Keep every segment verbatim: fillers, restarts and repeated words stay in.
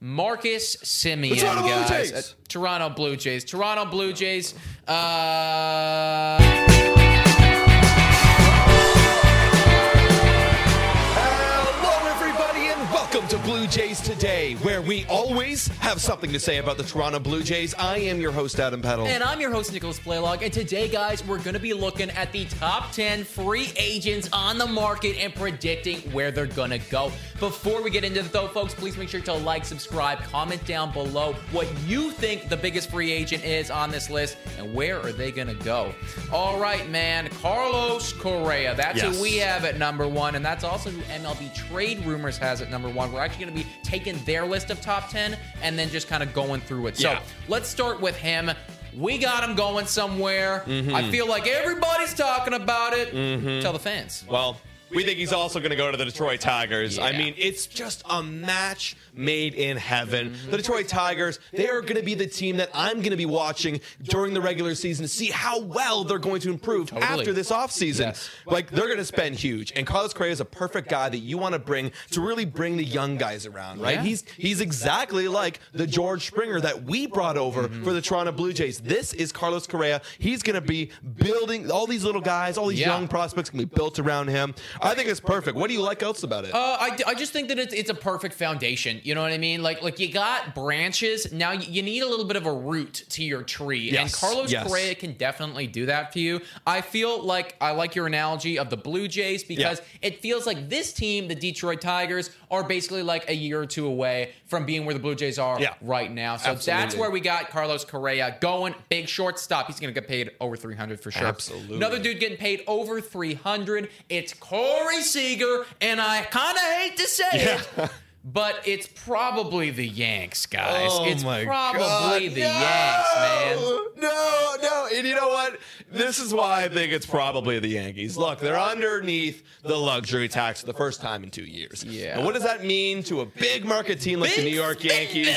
Marcus Semien, Toronto guys. Blue uh, Toronto Blue Jays. Toronto Blue Jays. Uh... Hello, everybody, and welcome to Blue Jays Today, where we always have something to say about the Toronto Blue Jays. I am your host, Adam Peddle. And I'm your host, Nicholas Playlog. And today, guys, we're going to be looking at the top ten free agents on the market and predicting where they're going to go. Before we get into it, though, folks, please make sure to like, subscribe, comment down below what you think the biggest free agent is on this list, and where are they going to go. All right, man, Carlos Correa. That's yes. who we have at number one, and that's also who M L B Trade Rumors has at number one. We're actually going to be taking their list of top ten and then just kind of going through it. So yeah. let's start with him. We got him going somewhere. Mm-hmm. I feel like everybody's talking about it. Mm-hmm. Tell the fans. Well, we think he's also going to go to the Detroit Tigers. Yeah. I mean, it's just a match made in heaven. The Detroit Tigers, they are going to be the team that I'm going to be watching during the regular season to see how well they're going to improve totally. after this offseason. Yes. Like, they're going to spend huge. And Carlos Correa is a perfect guy that you want to bring to really bring the young guys around, right? Yeah. He's he's exactly like the George Springer that we brought over mm-hmm. for the Toronto Blue Jays. This is Carlos Correa. He's going to be building all these little guys, all these yeah. young prospects can be built around him. I think it's perfect. What do you like else about it? Uh, I, I just think that it's it's a perfect foundation. You know what I mean? Like, like you got branches. Now you need a little bit of a root to your tree. Yes. And Carlos yes. Correa can definitely do that for you. I feel like I like your analogy of the Blue Jays because yeah. it feels like this team, the Detroit Tigers, are basically like a year or two away from being where the Blue Jays are yeah. right now. So Absolutely. that's where we got Carlos Correa going. Big shortstop. He's going to get paid over three hundred for sure. Absolutely. Another dude getting paid over three hundred. It's Corey. Corey Seager, and I kind of hate to say yeah. it, but it's probably the Yanks, guys. Oh it's my probably God. the no! Yanks, man. No, no, and you know what? This is why I think it's probably the Yankees. Look, they're underneath the luxury tax for the first time in two years. Yeah. And what does that mean to a big market team like the New York Yankees?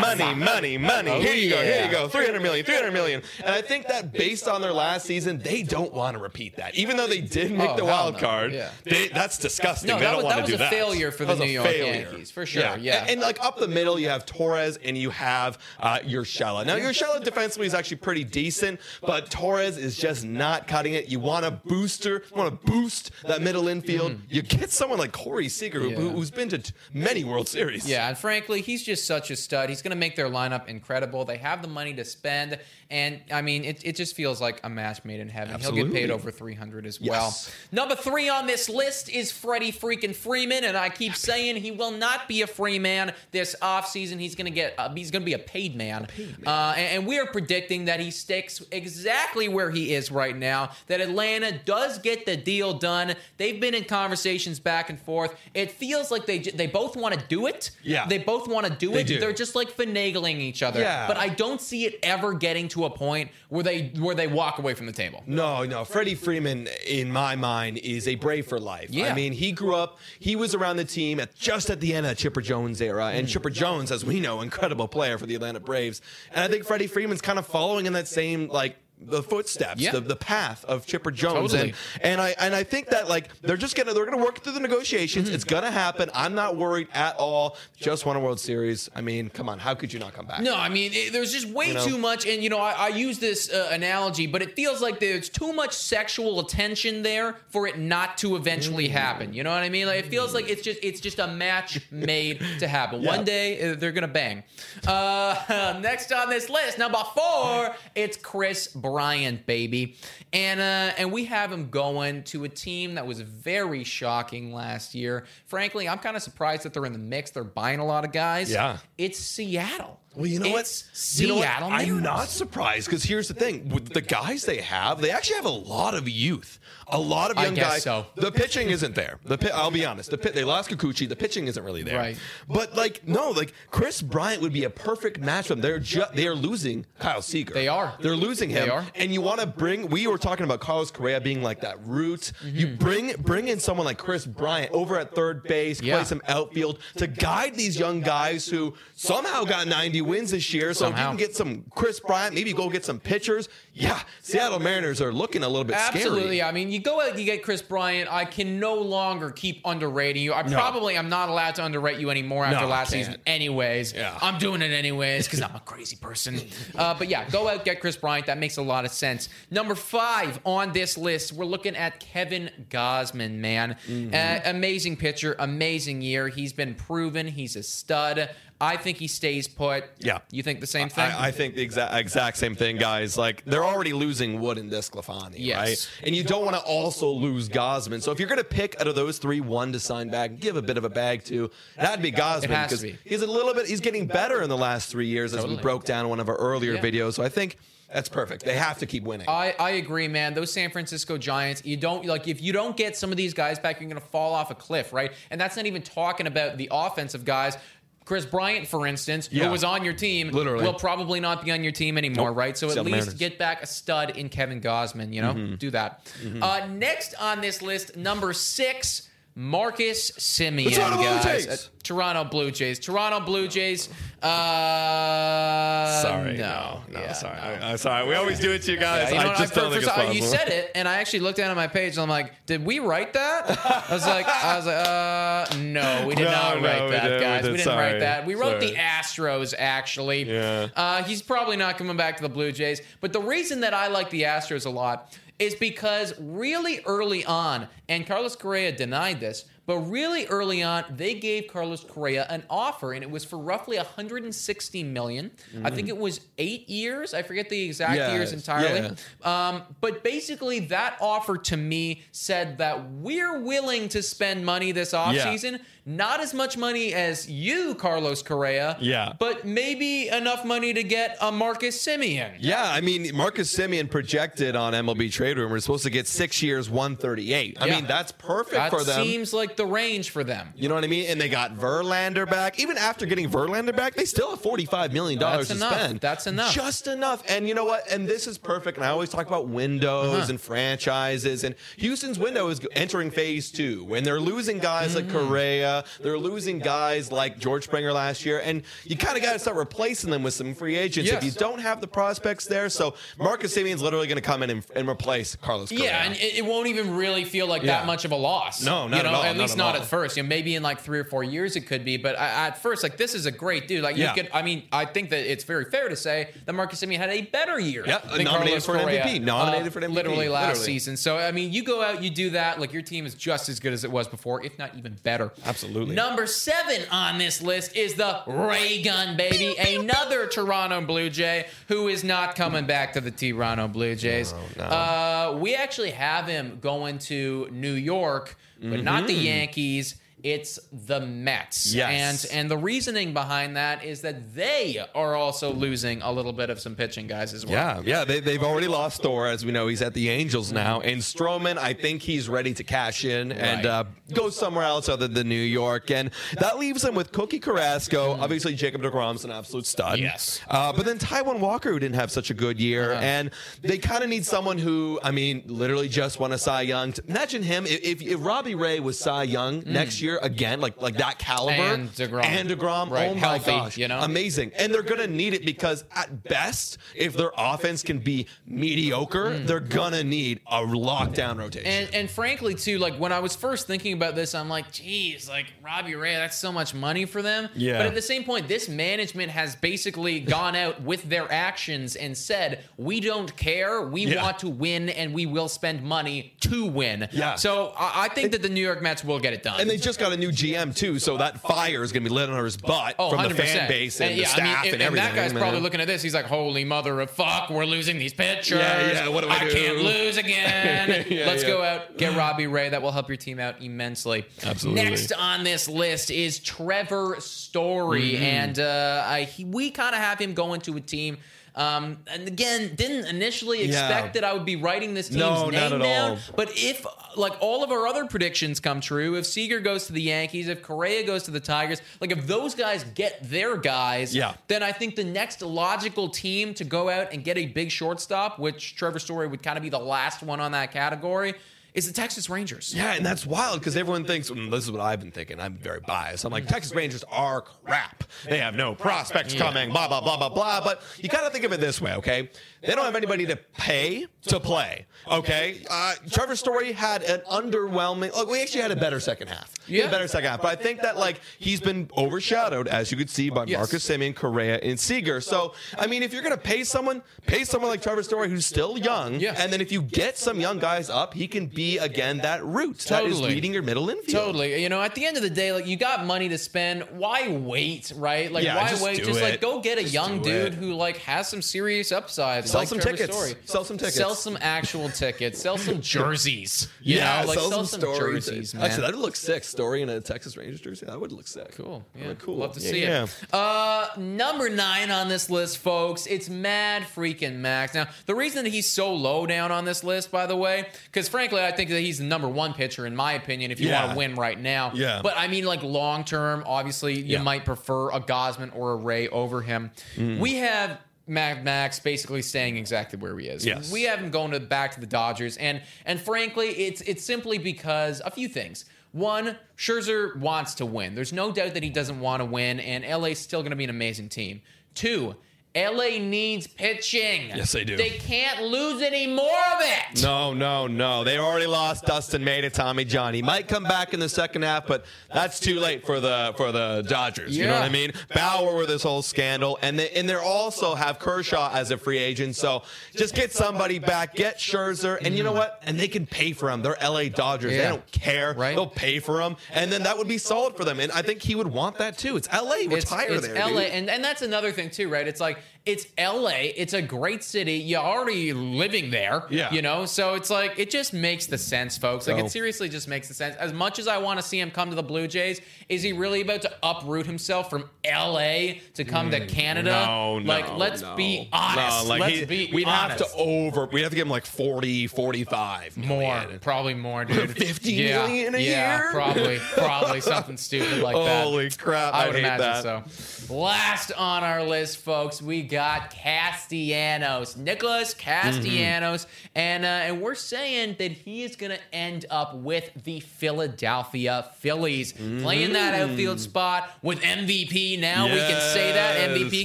Money, money, money. Oh, here you yeah. go, here you go. three hundred million dollars, three hundred million dollars. And I think that based on their last season, they don't want to repeat that. Even though they did make oh, the wild no. card, yeah. they, that's disgusting. No, they that don't was, want to do that. That was a failure for the New York failure. Yankees, for sure. Yeah. yeah. And, and like up the middle, you have Torres and you have uh, Urshela. Now, Urshela defensively is actually pretty decent, but Torres is just not cutting it. You want a booster. You want to boost that middle infield. Mm-hmm. You get someone like Corey Seager, who, yeah. who's been to many World Series. Yeah, and frankly, he's just such a stud. He's going to make their lineup incredible. They have the money to spend, and, I mean, it, it just feels like a match made in heaven. Absolutely. He'll get paid over three hundred as yes. well. Number three on this list is Freddie freaking Freeman, and I keep saying he will not be a free man this offseason. He's going to get uh, he's going to be a paid man. A paid man. Uh, and, and we are predicting that that he sticks exactly where he is right now, that Atlanta does get the deal done. They've been in conversations back and forth. It feels like they they both want to do it. Yeah. They both want to do they it. Do. They're just like finagling each other. Yeah. But I don't see it ever getting to a point where they where they walk away from the table. No, no. Freddie Freeman, in my mind, is a Brave for life. Yeah. I mean, he grew up, he was around the team at just at the end of Chipper Jones era. And mm. Chipper Jones, as we know, incredible player for the Atlanta Braves. And I think Freddie Freeman's kind of following in that same, like, the footsteps, yeah. the, the path of Chipper Jones. Totally. And, and I and I think that, like, they're just going to, they're going to work through the negotiations. Mm-hmm. It's going to happen. I'm not worried at all. Just won a World Series. I mean, come on. How could you not come back? No, I mean, it, there's just way you know? too much. And, you know, I, I use this uh, analogy, but it feels like there's too much sexual attention there for it not to eventually mm. happen. You know what I mean? Like, it feels like it's just, it's just a match made to happen. Yep. One day they're going to bang. Uh, next on this list, number four, it's Kris Bryant. Bryant, baby. And uh, and we have him going to a team that was very shocking last year. Frankly, I'm kind of surprised that they're in the mix. They're buying a lot of guys. Yeah. It's Seattle. Well, you know it's what? Seattle you know what? I'm not surprised, because here's the thing. With the guys they have, they actually have a lot of youth. A lot of young I guess guys. So. The pitching isn't there. The pi- I'll be honest. The pit, they lost Kikuchi. The pitching isn't really there. Right. But, like, no, like, Kris Bryant would be a perfect match for them. They're ju- they are losing Kyle Seager. They are. They're losing him. They are. And you want to bring, we were talking about Carlos Correa being like that root. Mm-hmm. You bring bring in someone like Kris Bryant over at third base, yeah. play some outfield to guide these young guys who somehow got ninety wins this year. So somehow. If you can get some Kris Bryant, maybe go get some pitchers. Yeah, Seattle Mariners are looking a little bit Absolutely. scary. Absolutely. I mean, you go out, you get Kris Bryant. I can no longer keep underrating you. I no. probably am not allowed to underrate you anymore after no, last season anyways. Yeah. I'm doing it anyways because I'm a crazy person. Uh, but yeah, go out, get Kris Bryant. That makes a lot of sense. Number five on this list, we're looking at Kevin Gausman, man. Mm-hmm. Uh, amazing pitcher, amazing year. He's been proven he's a stud. I think he stays put. Yeah. You think the same thing? I, I think the exact exact same thing, guys. Like, they're already losing Wood and Desclafani, yes. right? And you don't want to also lose Gausman. So if you're going to pick out of those three, one to sign back, give a bit of a bag to, that'd be Gausman, because he's a little bit, he's getting better in the last three years, as totally. we broke down in one of our earlier yeah. videos. So I think that's perfect. They have to keep winning. I, I agree, man. Those San Francisco Giants, you don't like if you don't get some of these guys back, you're going to fall off a cliff, right? And that's not even talking about the offensive guys. Kris Bryant, for instance, yeah. who was on your team, Literally. will probably not be on your team anymore, nope. right? So at Seattle least Mariners. get back a stud in Kevin Gausman, you know? Mm-hmm. Do that. Mm-hmm. Uh, next on this list, number six, Marcus Semien, guys. Blue uh, Toronto Blue Jays. Toronto Blue Jays. Uh, sorry. No. No, yeah, sorry. No. I, I'm sorry. We always do it to you guys. Yeah, you know, I just I, don't think it's possible. You said it, and I actually looked down at my page, and I'm like, did we write that? I was like, I was like, uh, no, we did no, not write no, that, we did, guys. We, did. we didn't sorry. write that. We wrote sorry. the Astros, actually. Yeah. Uh, he's probably not coming back to the Blue Jays. But the reason that I like the Astros a lot is because really early on, and Carlos Correa denied this, but really early on, they gave Carlos Correa an offer, and it was for roughly one hundred sixty million dollars. Mm-hmm. I think it was eight years. I forget the exact yes. years entirely. Yeah. Um, but basically, that offer to me said that we're willing to spend money this offseason. Yeah. Not as much money as you, Carlos Correa, yeah. but maybe enough money to get a Marcus Semien. Yeah, I mean, Marcus Semien projected on M L B Trade Rumors supposed to get six years, one thirty-eight. I yeah. mean, that's perfect that for them. That seems like the range for them. You know what I mean? And they got Verlander back. Even after getting Verlander back, they still have forty-five million dollars no, to enough. spend. That's enough. Just enough. And you know what? And this is perfect. And I always talk about windows uh-huh. and franchises. And Houston's window is entering phase two. When they're losing guys mm-hmm. like Correa, they're losing guys like George Springer last year. And you kind of got to start replacing them with some free agents yes. if you don't have the prospects there. So Marcus Semien's literally going to come in and, and replace Carlos Correa. Yeah, and it won't even really feel like yeah. that much of a loss. No, not you know? at all. And Not, not at first. You know, maybe in like three or four years it could be, but I, at first, like, this is a great dude. Like, yeah. you could, I mean, I think that it's very fair to say that Marcus Semien had a better year. Yeah, than nominated Carlos for Correa, an M V P. Nominated uh, for an M V P. Literally last literally. season. So, I mean, you go out, you do that. Like, your team is just as good as it was before, if not even better. Absolutely. Number seven on this list is the Ray Gun, baby. Another Toronto Blue Jay who is not coming back to the Toronto Blue Jays. No, no. Uh, we actually have him going to New York, but mm-hmm. not the Yankees. It's the Mets. Yes. And and the reasoning behind that is that they are also losing a little bit of some pitching guys as well. Yeah, yeah. They, they've already lost Thor, as we know. He's at the Angels now. And Stroman, I think he's ready to cash in and right. uh, go somewhere else other than New York. And that leaves him with Cookie Carrasco. Obviously, Jacob DeGrom's an absolute stud. Yes. Uh, but then Taijuan Walker, who didn't have such a good year. Uh-huh. And they kind of need someone who, I mean, literally just won a Cy Young. Imagine him. If, if Robbie Ray was Cy Young mm. next year, again, like like that caliber. And DeGrom. And DeGrom. Right. Oh, my Healthy, gosh. You know? Amazing. And they're going to need it because, at best, if their offense can be mediocre, mm. they're going to need a lockdown rotation. And, and frankly, too, like, when I was first thinking about this, I'm like, geez, like, Robbie Ray, that's so much money for them. Yeah. But at the same point, this management has basically gone out with their actions and said, we don't care. We yeah. want to win, and we will spend money to win. Yeah. So I, I think that the New York Mets will get it done. And they just got a new G M too, so that fire is going to be lit on his butt oh, from the fan base and, and yeah, the staff I mean, and, and everything. And that guy's Man. probably looking at this. He's like, "Holy mother of fuck, we're losing these pitchers. Yeah, yeah. What do I do? I can't lose again. yeah, Let's yeah. go out get Robbie Ray. That will help your team out immensely." Absolutely. Next on this list is Trevor Story, mm-hmm. and uh, I, he, we kind of have him going to a team. Um, and again, didn't initially expect yeah. that I would be writing this team's no, name down. All. But if, like, all of our other predictions come true, if Seager goes to the Yankees, if Correa goes to the Tigers, like, if those guys get their guys, yeah. then I think the next logical team to go out and get a big shortstop, which Trevor Story would kind of be the last one on that category, is the Texas Rangers. Yeah, and that's wild because everyone thinks, mm, this is what I've been thinking. I'm very biased. I'm like, Texas Rangers are crap. They have no prospects yeah. coming, blah, blah, blah, blah, blah. But you got to think of it this way, okay? They don't have anybody to pay to play, okay? Uh, Trevor Story had an underwhelming... Look, we actually had a better second half. Yeah. A better second half. But I think that, like, he's been overshadowed, as you could see, by yes. Marcus Semien, Correa, and Seager. So, I mean, if you're going to pay someone, pay someone like Trevor Story who's still young. Yes. And then if you get some young guys up, he can be again that route totally. that is leading your middle infield. Totally. You know, at the end of the day, like, you got money to spend. Why wait, right? Like, yeah, why just wait? Just, it. like, go get a just young dude it. who, like, has some serious upside. Sell like some Trevor tickets. Story. Sell some tickets. Sell some actual tickets. Sell some jerseys. You yeah, know? Like, sell, sell some, some jerseys, man. Actually, that would look sick. Story in a Texas Rangers jersey. That would look sick. Cool. Yeah. Like, cool. Love to yeah, see yeah. it. Uh, number nine on this list, folks, it's Mad Freaking Max. Now, the reason that he's so low down on this list, by the way, because, frankly, I think that he's the number one pitcher, in my opinion, if you yeah. want to win right now. Yeah. But, I mean, like, long-term, obviously, you yeah. might prefer a Gausman or a Ray over him. Mm. We have... Mad Max basically staying exactly where he is. Yes. We have him going to, back to the Dodgers. And and frankly, it's it's simply because a few things. One, Scherzer wants to win. There's no doubt that he doesn't want to win, and L A's still going to be an amazing team. Two, L A needs pitching. Yes, they do. They can't lose any more of it. No, no, no. They already lost Dustin May to Tommy John. He might come back in the second half, but that's too late for the for the Dodgers. Yeah. You know what I mean? Bauer with this whole scandal. And they, and they also have Kershaw as a free agent. So just get somebody back. Get Scherzer. And you know what? And they can pay for him. They're L A Dodgers. Yeah. They don't care. Right? They'll pay for him. And then that would be solid for them. And I think he would want that too. It's L A. We're it's, tired it's there, L A. Dude. And, and that's another thing too, right? It's like, it's L A. It's a great city. You're already living there, yeah. you know? So it's like, it just makes the sense, folks. Like, so, it seriously just makes the sense. As much as I want to see him come to the Blue Jays, is he really about to uproot himself from L A to come mm, to Canada? No, no, Like, let's no. be honest. No, like let's he, be we'd honest. have to over, we'd have to give him like forty, forty-five More, million. probably more, dude. fifty yeah, million a yeah, year? Yeah, probably, probably something stupid like Holy that. Holy crap, I, I would hate imagine that. so. Last on our list, folks, we got Castellanos, Nicholas Castellanos, mm-hmm. and uh, and we're saying that he is going to end up with the Philadelphia Phillies, mm-hmm. playing that outfield spot with M V P. Now yes. we can say that M V P.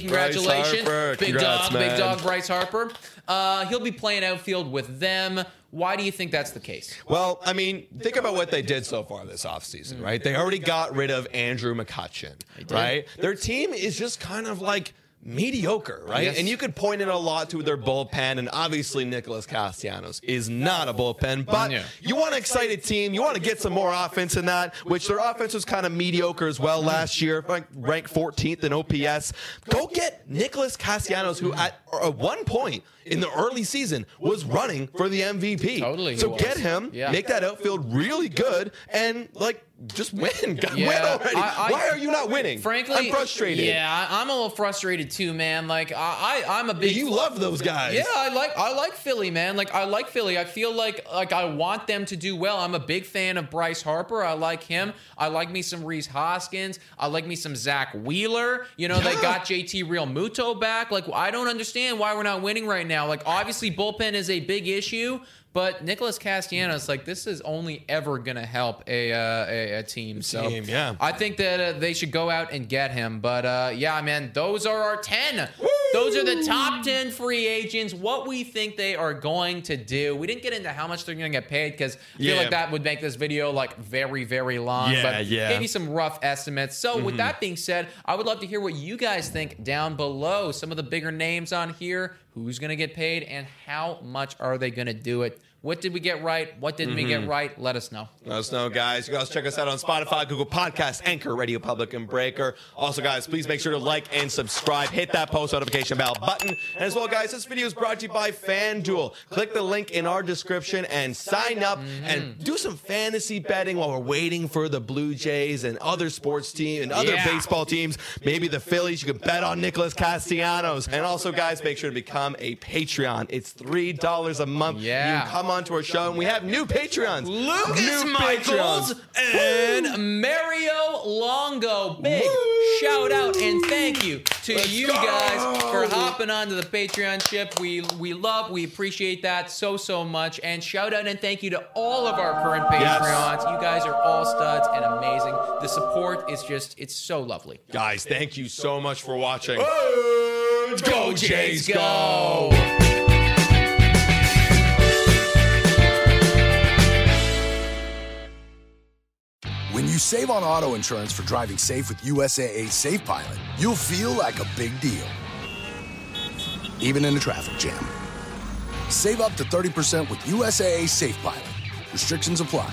Congratulations, Bryce big Congrats, dog, man. big dog, Bryce Harper. Uh, he'll be playing outfield with them. Why do you think that's the case? Well, I mean, think about what they did so far this offseason, right? They already got rid of Andrew McCutchen, right? Their team is just kind of like mediocre, right? Yes. And you could point it a lot to their bullpen, and obviously Nicholas Castellanos is not a bullpen, but yeah. you want an excited team. You want to get some more offense in that, which their offense was kind of mediocre as well last year, ranked fourteenth in O P S. Go get Nicholas Castellanos, who at, at one point in the early season was running for the M V P. Totally. So get him, yeah. make that outfield really good, and, like, just win. God, yeah. Win already. I, I, Why are you not winning? Frankly, I'm frustrated. Yeah, I'm a little frustrated too, man. Like I, I I'm a big. You love those guys. Yeah, I like I like Philly, man. Like I like Philly. I feel like like I want them to do well. I'm a big fan of Bryce Harper. I like him. I like me some Rhys Hoskins. I like me some Zach Wheeler. You know, yeah. they got J T Realmuto back. Like I don't understand why we're not winning right now. Like obviously bullpen is a big issue. But Nicholas Castellanos, like, this is only ever going to help a, uh, a a team. So team, yeah. I think that uh, they should go out and get him. But, uh, yeah, man, those are our ten. Woo! Those are the top ten free agents, what we think they are going to do. We didn't get into how much they're going to get paid because I yeah. feel like that would make this video, like, very, very long. Yeah, but yeah. maybe some rough estimates. So mm-hmm. with that being said, I would love to hear what you guys think down below. Some of the bigger names on here, who's going to get paid, and how much are they going to do it? What did we get right? What didn't mm-hmm. we get right? Let us know. Let us know, guys. You guys check us out on Spotify, Google Podcasts, Anchor, Radio Public, and Breaker. Also, guys, please make sure to like and subscribe. Hit that post notification bell button. And as well, guys, this video is brought to you by FanDuel. Click the link in our description and sign up mm-hmm. and do some fantasy betting while we're waiting for the Blue Jays and other sports teams and other yeah. baseball teams. Maybe the Phillies. You can bet on Nicholas Castellanos. And also, guys, make sure to become a Patreon. It's three dollars a month. Yeah. You can come on to our show, and we have new Patreons. Lucas new Michaels Patreons. And Mario Longo. Big Woo! Shout out and thank you to Let's you go. guys for hopping onto the Patreon ship. We we love, we appreciate that so, so much. And shout out and thank you to all of our current Patreons. Yes. You guys are all studs and amazing. The support is just, it's so lovely. Guys, thank you so much for watching. And go Jays, go! When you save on auto insurance for driving safe with U S A A SafePilot, you'll feel like a big deal, even in a traffic jam. Save up to thirty percent with U S A A SafePilot. Restrictions apply.